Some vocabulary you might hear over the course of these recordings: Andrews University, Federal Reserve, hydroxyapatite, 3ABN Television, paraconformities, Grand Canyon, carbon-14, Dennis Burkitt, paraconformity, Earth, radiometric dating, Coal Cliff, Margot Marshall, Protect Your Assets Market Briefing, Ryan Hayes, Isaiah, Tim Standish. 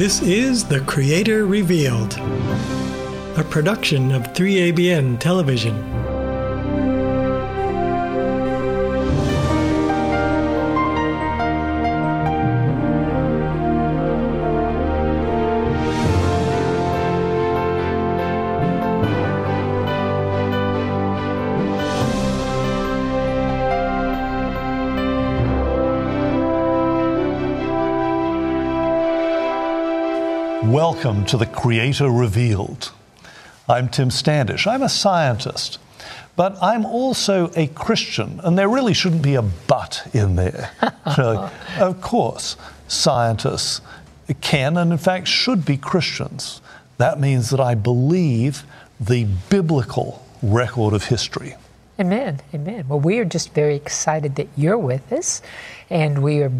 This is The Creator Revealed, a production of 3ABN Television. Welcome to The Creator Revealed. I'm Tim Standish. I'm a scientist, but I'm also a Christian, and there really shouldn't be a but in there. Of course, scientists can and, in fact, should be Christians. That means that I believe the biblical record of history. Amen, amen. Well, we are just very excited that you're with us, and we are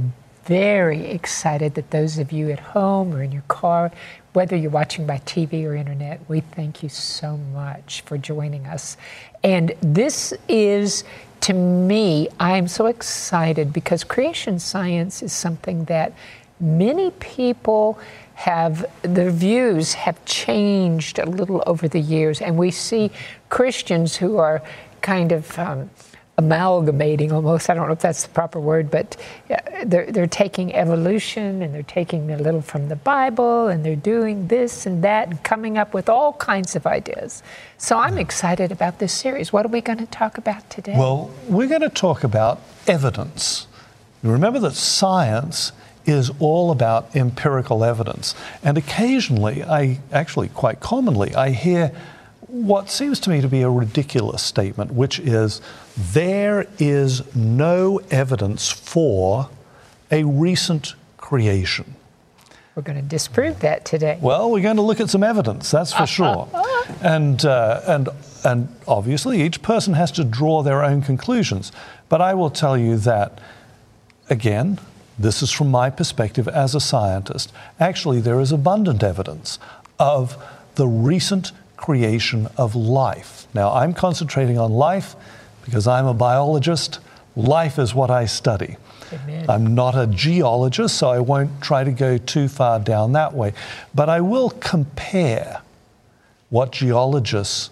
very excited that those of you at home or in your car, whether you're watching by TV or internet, we thank you so much for joining us. And this is, to me, I'm so excited because creation science is something that many people have, their views have changed a little over the years. And we see Christians who are kind of amalgamating almost, I don't know if that's the proper word, but they're taking evolution and they're taking a little from the Bible and they're doing this and that and coming up with all kinds of ideas. So I'm excited about this series. What are we going to talk about today? Well, we're going to talk about evidence. Remember that science is all about empirical evidence. And occasionally, quite commonly, I hear what seems to me to be a ridiculous statement, which is there is no evidence for a recent creation. We're going to disprove that today. Well, we're going to look at some evidence, that's for sure. And obviously each person has to draw their own conclusions. But I will tell you that, again, this is from my perspective as a scientist. Actually, there is abundant evidence of the recent creation of life. Now, I'm concentrating on life because I'm a biologist. Life is what I study. Amen. I'm not a geologist, so I won't try to go too far down that way. But I will compare what geologists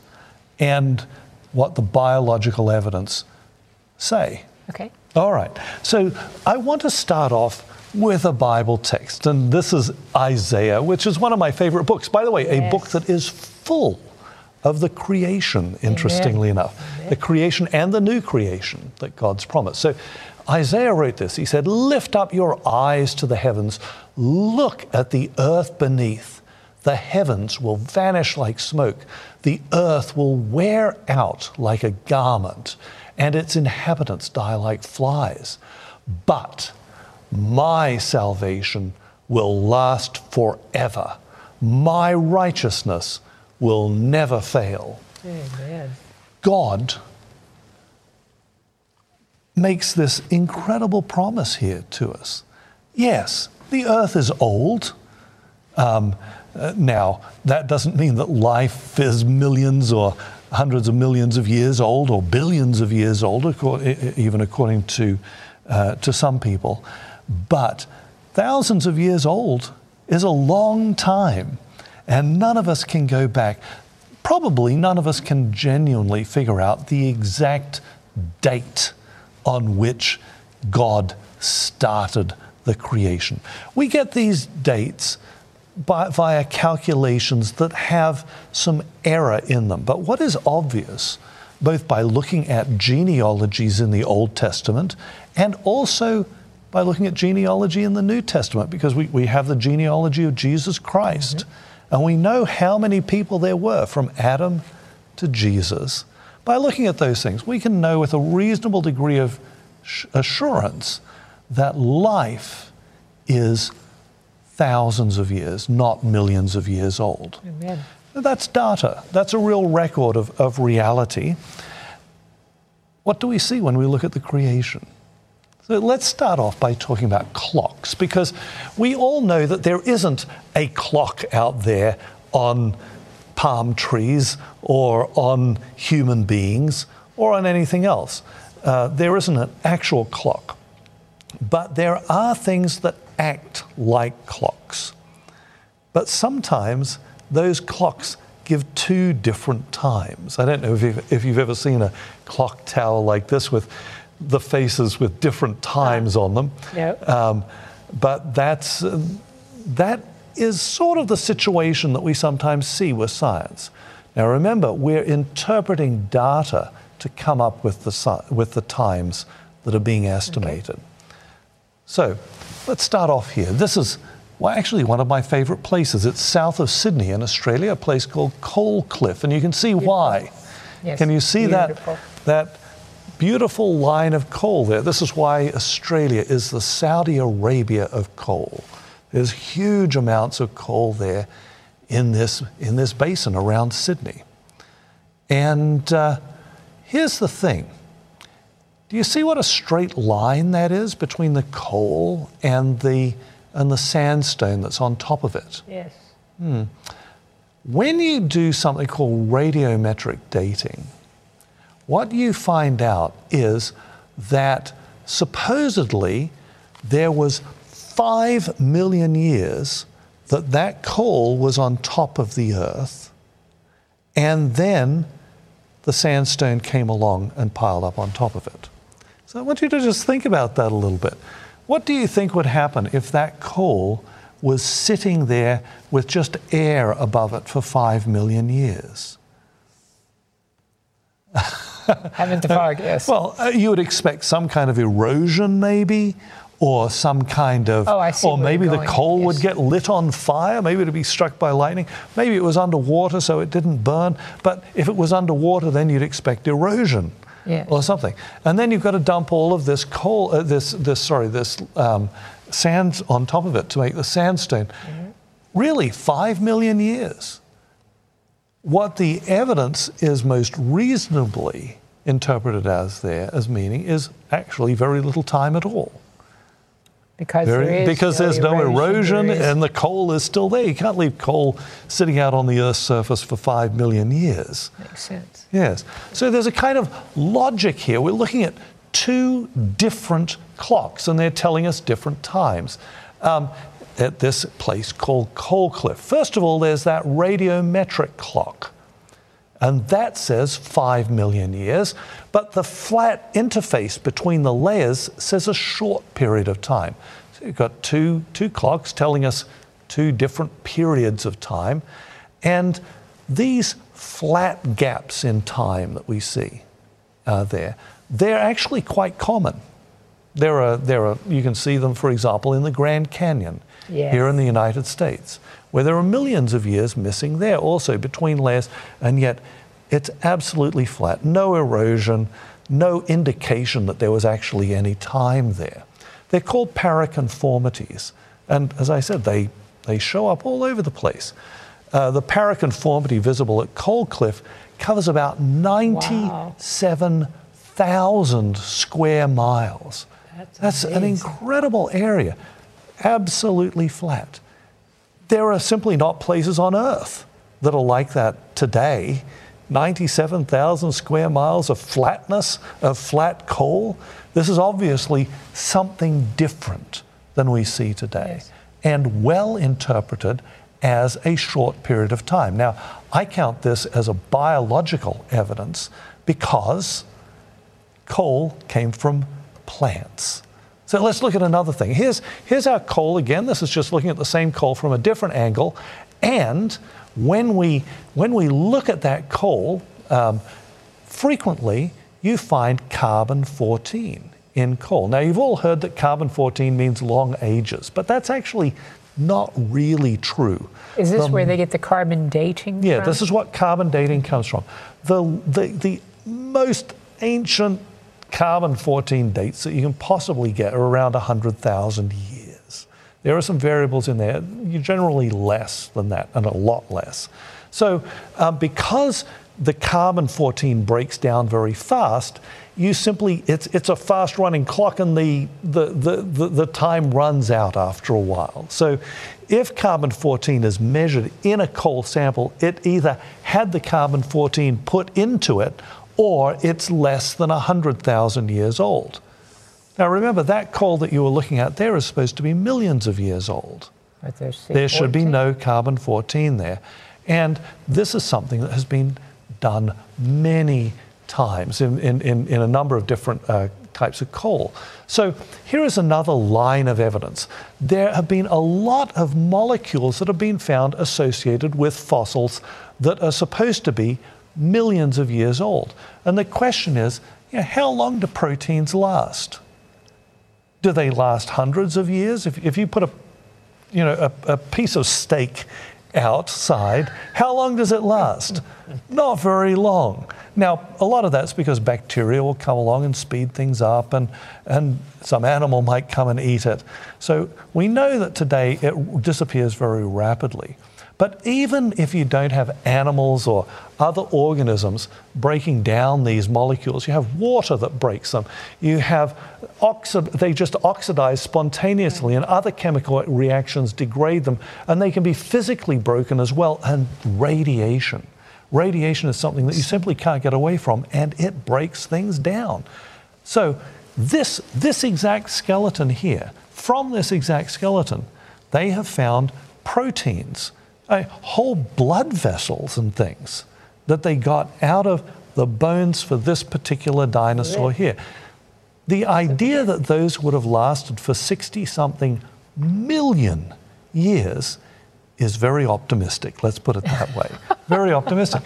and what the biological evidence say. Okay. All right. So I want to start off with a Bible text, and this is Isaiah, which is one of my favorite books. By the way, yes, a book that is full of the creation, interestingly Amen. Enough, Amen. The creation and the new creation that God's promised. So Isaiah wrote this. He said, "Lift up your eyes to the heavens. Look at the earth beneath. The heavens will vanish like smoke. The earth will wear out like a garment, and its inhabitants die like flies. But my salvation will last forever. My righteousness will never fail." Amen. God makes this incredible promise here to us. Yes, the earth is old. Now, that doesn't mean that life is millions or hundreds of millions of years old or billions of years old, even according to some people. But thousands of years old is a long time, and none of us can go back. Probably none of us can genuinely figure out the exact date on which God started the creation. We get these dates via calculations that have some error in them. But what is obvious, both by looking at genealogies in the Old Testament and also by looking at genealogy in the New Testament, because we have the genealogy of Jesus Christ, mm-hmm. and we know how many people there were from Adam to Jesus. By looking at those things, we can know with a reasonable degree of assurance that life is thousands of years, not millions of years old. Amen. That's data. That's a real record of reality. What do we see when we look at the creation? So let's start off by talking about clocks, because we all know that there isn't a clock out there on palm trees or on human beings or on anything else. There isn't an actual clock. But there are things that act like clocks. but sometimes those clocks give two different times. I don't know if you've ever seen a clock tower like this with the faces with different times on them. No. But that is sort of the situation that we sometimes see with science. Now remember, we're interpreting data to come up with the times that are being estimated. Okay. So let's start off here. This is actually one of my favorite places. It's south of Sydney in Australia, a place called Coal Cliff, and you can see why. Yes. Can you see that beautiful line of coal there? This is why Australia is the Saudi Arabia of coal. There's huge amounts of coal there in this basin around Sydney. And here's the thing. Do you see what a straight line that is between the coal and the sandstone that's on top of it? Yes. Hmm. When you do something called radiometric dating, what you find out is that supposedly there was 5 million years that coal was on top of the earth, and then the sandstone came along and piled up on top of it. So I want you to just think about that a little bit. What do you think would happen if that coal was sitting there with just air above it for 5 million years? Haven't the fog, yes. Well, you would expect some kind of erosion maybe, or some kind of, or maybe the coal would get lit on fire, maybe it would be struck by lightning, maybe it was underwater so it didn't burn, but if it was underwater then you'd expect erosion or something. And then you've got to dump all of this coal, this sand on top of it to make the sandstone. Mm-hmm. Really, 5 million years. What the evidence is most reasonably interpreted as meaning is actually very little time at all. Because there's no erosion and the coal is still there. You can't leave coal sitting out on the Earth's surface for 5 million years. Makes sense. Yes. So there's a kind of logic here. We're looking at two different clocks and they're telling us different times at this place called Coal Cliff. First of all, there's that radiometric clock. And that says 5 million years, but the flat interface between the layers says a short period of time. So you've got two clocks telling us two different periods of time, and these flat gaps in time that we see they're actually quite common. There are you can see them, for example, in the Grand Canyon here in the United States, where there are millions of years missing there also between layers, and yet it's absolutely flat. No erosion, no indication that there was actually any time there. They're called paraconformities. And as I said, they show up all over the place. The paraconformity visible at Coal Cliff covers about 97,000 square miles. That's an incredible area, absolutely flat. There are simply not places on Earth that are like that today. 97,000 square miles of flatness, of flat coal. This is obviously something different than we see today, and well interpreted as a short period of time. Now, I count this as a biological evidence because coal came from plants. So let's look at another thing. Here's our coal again. This is just looking at the same coal from a different angle. And when we look at that coal, frequently you find carbon-14 in coal. Now, you've all heard that carbon-14 means long ages, but that's actually not really true. Is this where they get the carbon dating from? Yeah, this is what carbon dating comes from. The most ancient carbon-14 dates that you can possibly get are around 100,000 years. There are some variables in there, generally less than that, and a lot less. So because the carbon-14 breaks down very fast, you simply, it's a fast-running clock, and the time runs out after a while. So if carbon-14 is measured in a coal sample, it either had the carbon-14 put into it or it's less than 100,000 years old. Now remember, that coal that you were looking at there is supposed to be millions of years old. There should be no carbon-14 there. And this is something that has been done many times in a number of different types of coal. So here is another line of evidence. There have been a lot of molecules that have been found associated with fossils that are supposed to be millions of years old. And the question is, you know, how long do proteins last? Do they last hundreds of years? If you put a piece of steak outside, how long does it last? Not very long. Now, a lot of that's because bacteria will come along and speed things up, and some animal might come and eat it. So we know that today it disappears very rapidly. But even if you don't have animals or other organisms breaking down these molecules, you have water that breaks them. You have they just oxidize spontaneously, and other chemical reactions degrade them, and they can be physically broken as well. And radiation. Radiation is something that you simply can't get away from, and it breaks things down. So this exact skeleton here, from this exact skeleton, they have found proteins. Whole blood vessels and things that they got out of the bones for this particular dinosaur here. The idea that those would have lasted for 60-something million years is very optimistic, let's put it that way. Very optimistic.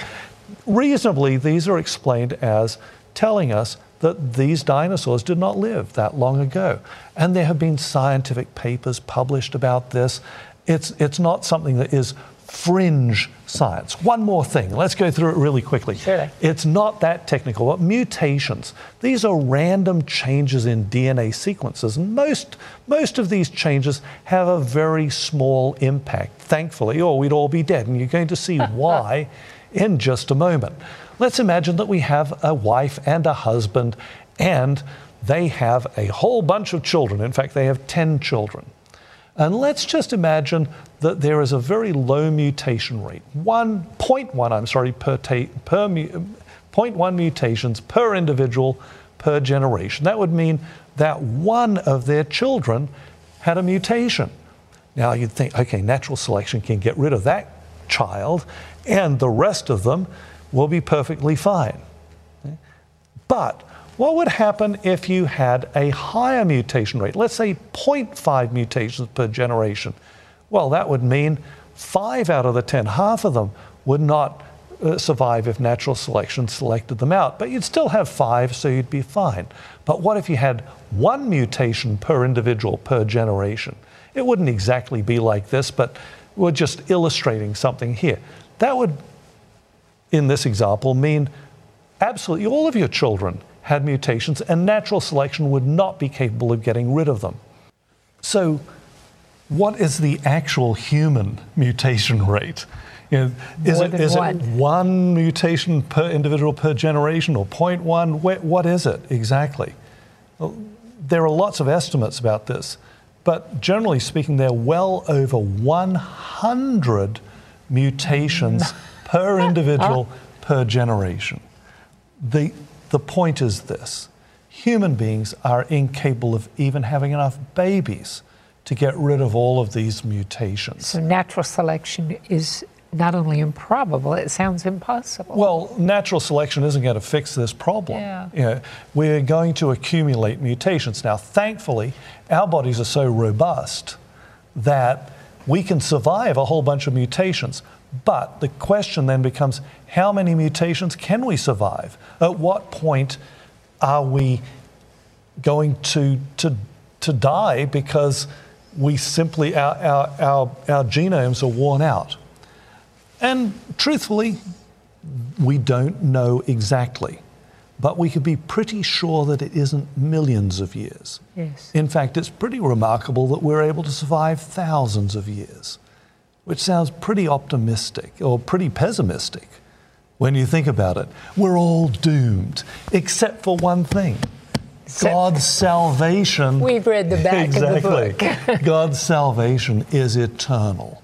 Reasonably, these are explained as telling us that these dinosaurs did not live that long ago. And there have been scientific papers published about this. It's not something that is fringe science. One more thing, let's go through it really quickly. Sure. It's not that technical, but mutations. These are random changes in DNA sequences. Most of these changes have a very small impact, thankfully, or we'd all be dead, and you're going to see why in just a moment. Let's imagine that we have a wife and a husband, and they have a whole bunch of children. In fact, they have 10 children. And let's just imagine that there is a very low mutation rate, 0.1 mutations per individual per generation. That would mean that one of their children had a mutation. Now you'd think, okay, natural selection can get rid of that child and the rest of them will be perfectly fine. But what would happen if you had a higher mutation rate? Let's say 0.5 mutations per generation. Well, that would mean 5 out of the 10, half of them, would not survive if natural selection selected them out. But you'd still have 5, so you'd be fine. But what if you had 1 mutation per individual per generation? It wouldn't exactly be like this, but we're just illustrating something here. That would, in this example, mean absolutely all of your children had mutations, and natural selection would not be capable of getting rid of them. So what is the actual human mutation rate? You know, is it one mutation per individual per generation, or 0.1? What is it exactly? Well, there are lots of estimates about this, but generally speaking, there are well over 100 mutations per individual per generation. The point is this: human beings are incapable of even having enough babies to get rid of all of these mutations. So natural selection is not only improbable, it sounds impossible. Well, natural selection isn't going to fix this problem. Yeah. You know, we're going to accumulate mutations. Now, thankfully, our bodies are so robust that we can survive a whole bunch of mutations. But the question then becomes, how many mutations can we survive? At what point are we going to die because we simply, our genomes are worn out? And truthfully, we don't know exactly. But we could be pretty sure that it isn't millions of years. Yes. In fact, it's pretty remarkable that we're able to survive thousands of years, which sounds pretty optimistic or pretty pessimistic when you think about it. We're all doomed, except for one thing. God's salvation. We've read the back of the book. God's salvation is eternal.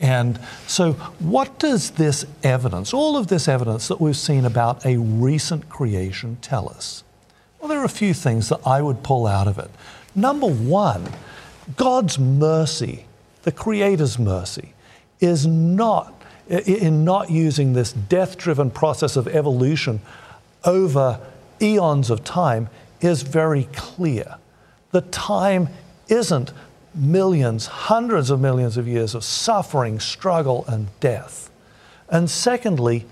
And so what does this evidence, all of this evidence that we've seen about a recent creation, tell us? Well, there are a few things that I would pull out of it. Number one, God's mercy the Creator's mercy is not in not using this death-driven process of evolution over eons of time is very clear. The time isn't millions, hundreds of millions of years of suffering, struggle, and death. And secondly,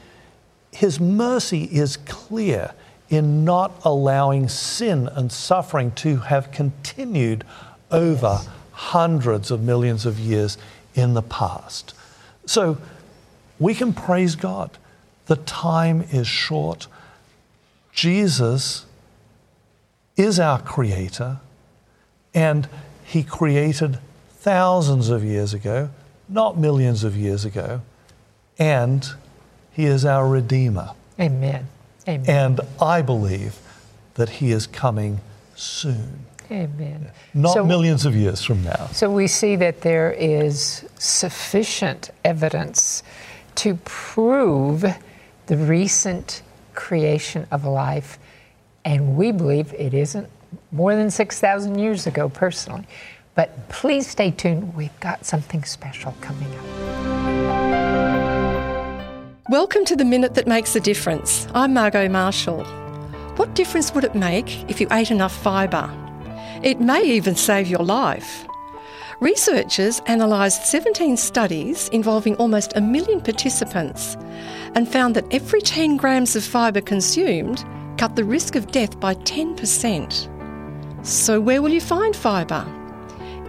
His mercy is clear in not allowing sin and suffering to have continued over hundreds of millions of years in the past. So we can praise God. The time is short. Jesus is our Creator, and He created thousands of years ago, not millions of years ago, and He is our Redeemer. Amen. Amen. And I believe that He is coming soon. Amen. Not so, millions of years from now. So we see that there is sufficient evidence to prove the recent creation of life. And we believe it isn't more than 6,000 years ago personally. But please stay tuned. We've got something special coming up. Welcome to The Minute That Makes a Difference. I'm Margot Marshall. What difference would it make if you ate enough fibre? It may even save your life. Researchers analysed 17 studies involving almost a million participants and found that every 10 grams of fibre consumed cut the risk of death by 10%. So where will you find fibre?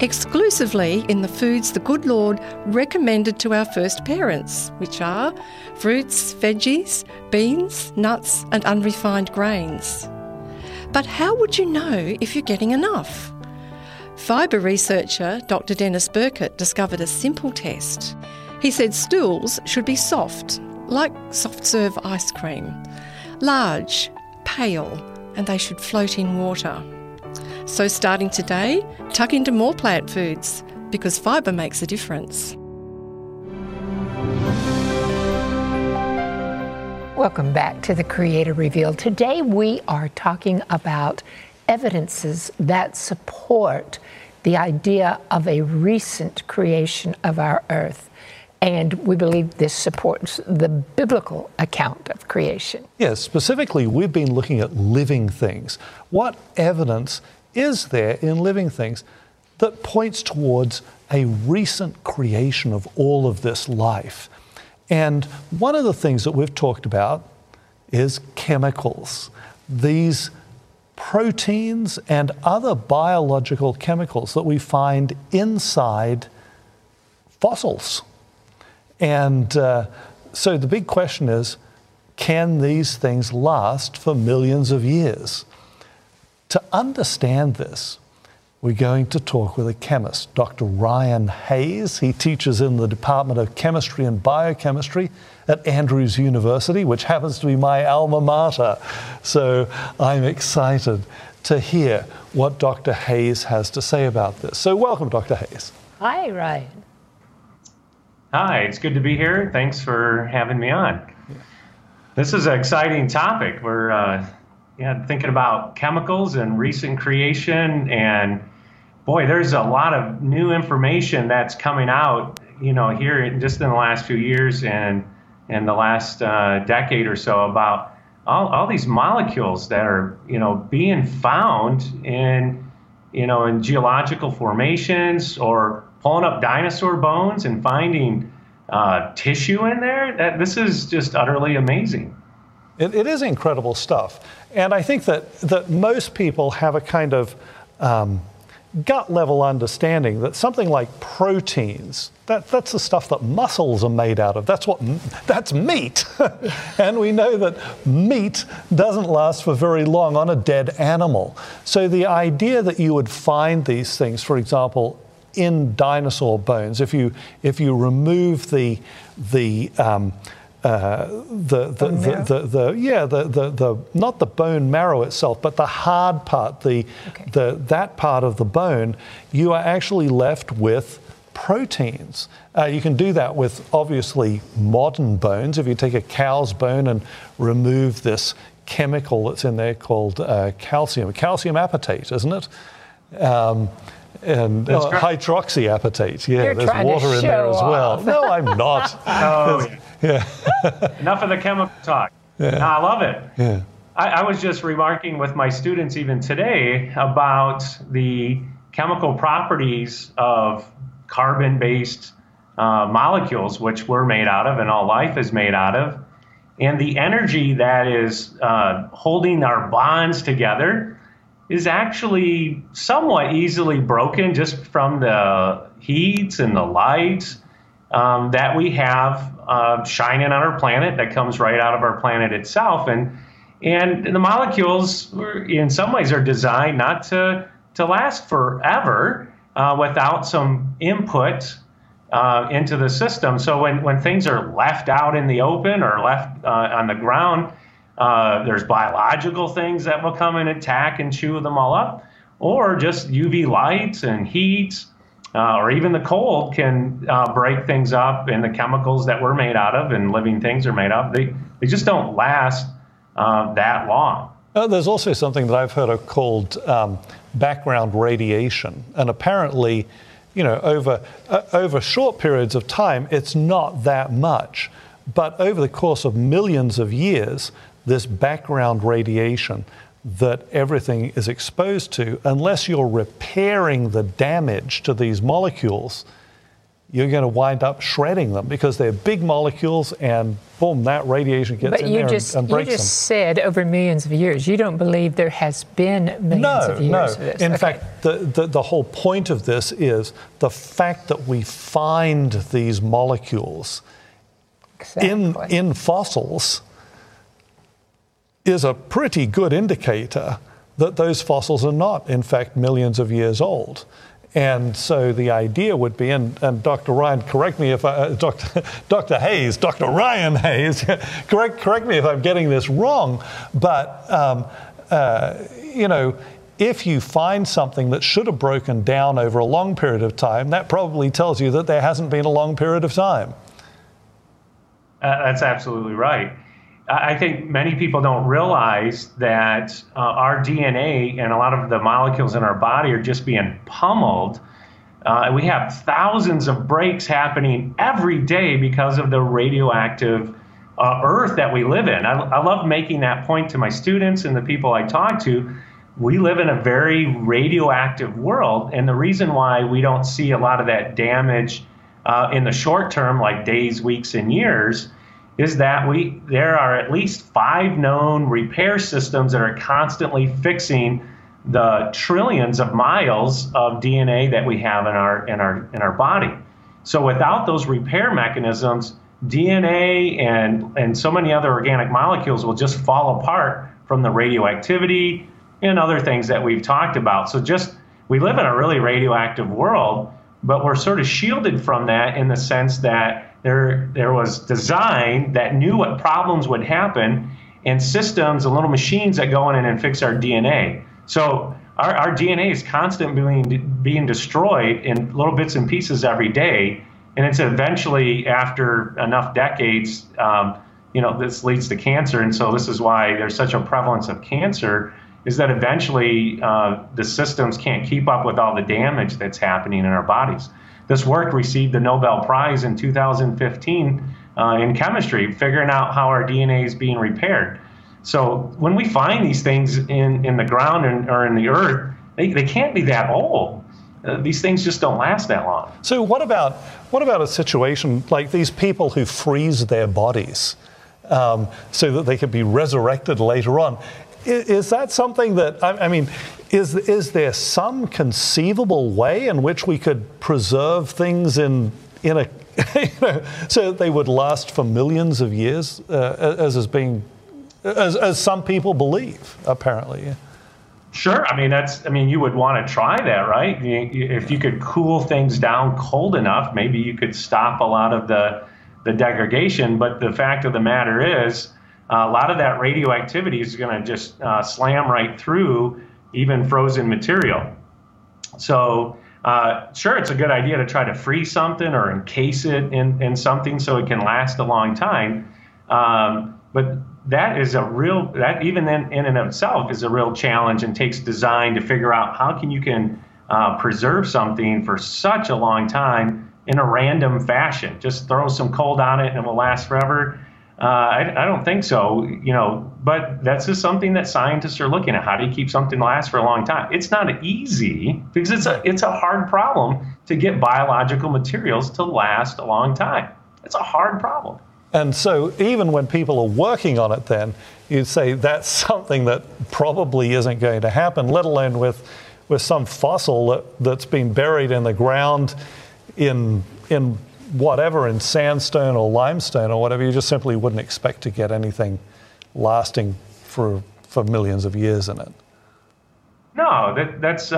Exclusively in the foods the good Lord recommended to our first parents, which are fruits, veggies, beans, nuts and unrefined grains. But how would you know if you're getting enough? Fibre researcher Dr. Dennis Burkitt discovered a simple test. He said stools should be soft, like soft-serve ice cream, large, pale, and they should float in water. So starting today, tuck into more plant foods, because fibre makes a difference. Welcome back to The Creator Revealed. Today we are talking about evidences that support the idea of a recent creation of our earth. And we believe this supports the biblical account of creation. Yes, specifically we've been looking at living things. What evidence is there in living things that points towards a recent creation of all of this life? And one of the things that we've talked about is chemicals. These proteins and other biological chemicals that we find inside fossils. And so the big question is, can these things last for millions of years? To understand this, we're going to talk with a chemist, Dr. Ryan Hayes. He teaches in the Department of Chemistry and Biochemistry at Andrews University, which happens to be my alma mater. So I'm excited to hear what Dr. Hayes has to say about this. So welcome, Dr. Hayes. Hi, Ryan. Hi, it's good to be here. Thanks for having me on. This is an exciting topic. We're thinking about chemicals and recent creation, and boy, there's a lot of new information that's coming out, here just in the last few years and in the last decade or so about all these molecules that are, being found in geological formations or pulling up dinosaur bones and finding tissue in there. This is just utterly amazing. It is incredible stuff. And I think that most people have a kind of gut-level understanding that something like proteins, that's the stuff that muscles are made out of. That's meat. And we know that meat doesn't last for very long on a dead animal. So the idea that you would find these things, for example, in dinosaur bones, if you remove not the bone marrow itself, but the hard part, that part of the bone, you are actually left with proteins. You can do that with obviously modern bones. If you take a cow's bone and remove this chemical that's in there called calcium apatite, isn't it? And hydroxyapatite, yeah, there's water in there as well. No, I'm not. Enough of the chemical talk. Yeah. No, I love it. Yeah. I was just remarking with my students even today about the chemical properties of carbon-based molecules, which we're made out of and all life is made out of, and the energy that is holding our bonds together is actually somewhat easily broken just from the heat and the light that we have shining on our planet that comes right out of our planet itself. And the molecules, in some ways, are designed not to last forever without some input into the system. So when things are left out in the open or left on the ground, there's biological things that will come and attack and chew them all up, or just UV light and heat, or even the cold can break things up, and the chemicals that we're made out of and living things are made of, they just don't last that long. There's also something that I've heard of called background radiation, and apparently, you know, over short periods of time, it's not that much, but over the course of millions of years, this background radiation that everything is exposed to, unless you're repairing the damage to these molecules, you're going to wind up shredding them because they're big molecules and boom, that radiation gets in there and breaks them. You just said over millions of years. You don't believe there has been millions of years of this. In fact, the whole point of this is the fact that we find these molecules in fossils is a pretty good indicator that those fossils are not, in fact, millions of years old. And so the idea would be, and Dr. Ryan, correct me if Dr. Ryan Hayes, correct me if I'm getting this wrong, but you know, if you find something that should have broken down over a long period of time, that probably tells you that there hasn't been a long period of time. That's absolutely right. I think many people don't realize that our DNA and a lot of the molecules in our body are just being pummeled. We have thousands of breaks happening every day because of the radioactive earth that we live in. I love making that point to my students and the people I talk to. We live in a very radioactive world, and the reason why we don't see a lot of that damage in the short term, like days, weeks, and years, is that there are at least 5 known repair systems that are constantly fixing the trillions of miles of DNA that we have in our body. So without those repair mechanisms, DNA and so many other organic molecules will just fall apart from the radioactivity and other things that we've talked about. So we live in a really radioactive world, but we're sort of shielded from that in the sense that there was design that knew what problems would happen, and systems and little machines that go in and fix our DNA. So our DNA is constantly being destroyed in little bits and pieces every day, and it's eventually, after enough decades, this leads to cancer. And so this is why there's such a prevalence of cancer, is that eventually the systems can't keep up with all the damage that's happening in our bodies. This work received the Nobel Prize in 2015 in chemistry, figuring out how our DNA is being repaired. So when we find these things in the ground or in the earth, they can't be that old. These things just don't last that long. So what about a situation like these people who freeze their bodies so that they could be resurrected later on? Is that something that, I mean, is there some conceivable way in which we could preserve things in a so that they would last for millions of years, as some people believe, apparently? Sure. I mean, you would want to try that, right? If you could cool things down cold enough, maybe you could stop a lot of the degradation. But the fact of the matter is, a lot of that radioactivity is going to just slam right through even frozen material. So sure, it's a good idea to try to freeze something or encase it in something so it can last a long time. But that even in and of itself is a real challenge, and takes design to figure out how can preserve something for such a long time in a random fashion. Just throw some cold on it and it will last forever. I don't think so, you know, but that's just something that scientists are looking at. How do you keep something last for a long time? It's not easy because it's a hard problem to get biological materials to last a long time. It's a hard problem. And so even when people are working on it then, you'd say that's something that probably isn't going to happen, let alone with some fossil that's been buried in the ground in whatever, in sandstone or limestone or whatever. You just simply wouldn't expect to get anything lasting for millions of years in it. No, that's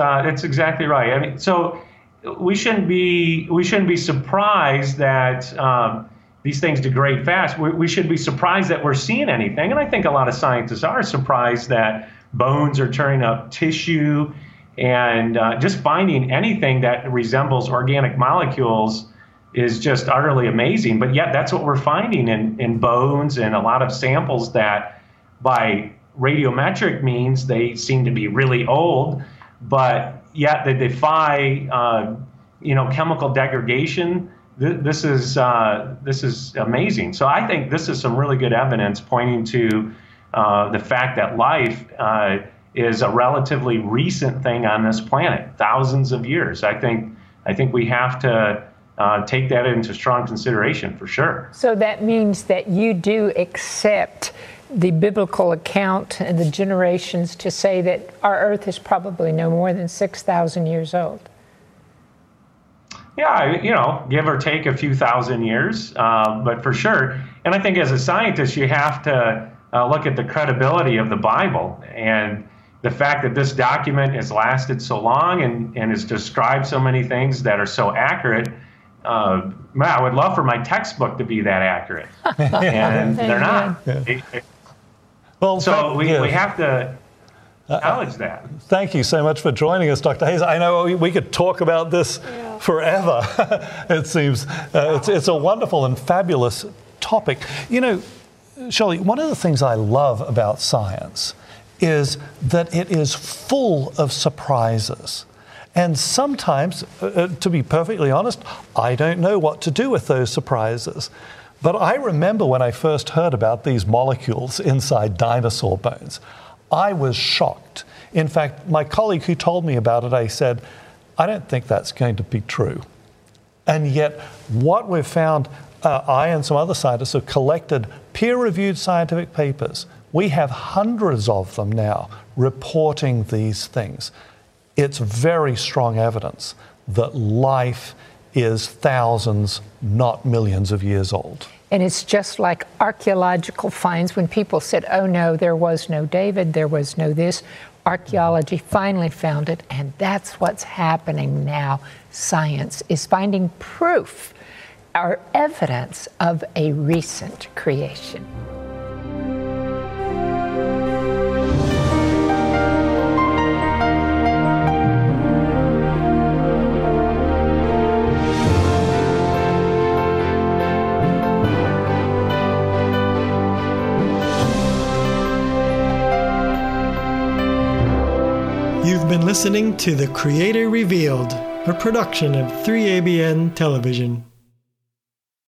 exactly right. I mean, so we shouldn't be surprised that these things degrade fast. We should be surprised that we're seeing anything, and I think a lot of scientists are surprised that bones are turning up tissue, and just finding anything that resembles organic molecules is just utterly amazing. But yet that's what we're finding in bones and a lot of samples that by radiometric means they seem to be really old, but yet they defy chemical degradation. This is amazing. So I think this is some really good evidence pointing to the fact that life is a relatively recent thing on this planet, thousands of years. I think we have to take that into strong consideration for sure. So that means that you do accept the biblical account and the generations to say that our Earth is probably no more than 6,000 years old. Yeah, you know, give or take a few thousand years, but for sure. And I think as a scientist, you have to look at the credibility of the Bible and the fact that this document has lasted so long and has described so many things that are so accurate. I would love for my textbook to be that accurate, and they're not. Yeah. Well, so we have to acknowledge that. Thank you so much for joining us, Dr. Hayes. I know we could talk about this forever. It seems it's a wonderful and fabulous topic. You know, Shirley, one of the things I love about science is that it is full of surprises. And sometimes, to be perfectly honest, I don't know what to do with those surprises. But I remember when I first heard about these molecules inside dinosaur bones, I was shocked. In fact, my colleague who told me about it, I said, I don't think that's going to be true. And yet, what we've found, I and some other scientists have collected peer-reviewed scientific papers. We have hundreds of them now reporting these things. It's very strong evidence that life is thousands, not millions of years old. And it's just like archaeological finds. When people said, oh no, there was no David, there was no this, archaeology finally found it, and that's what's happening now. Science is finding proof or evidence of a recent creation. Listening to The Creator Revealed, a production of 3ABN Television.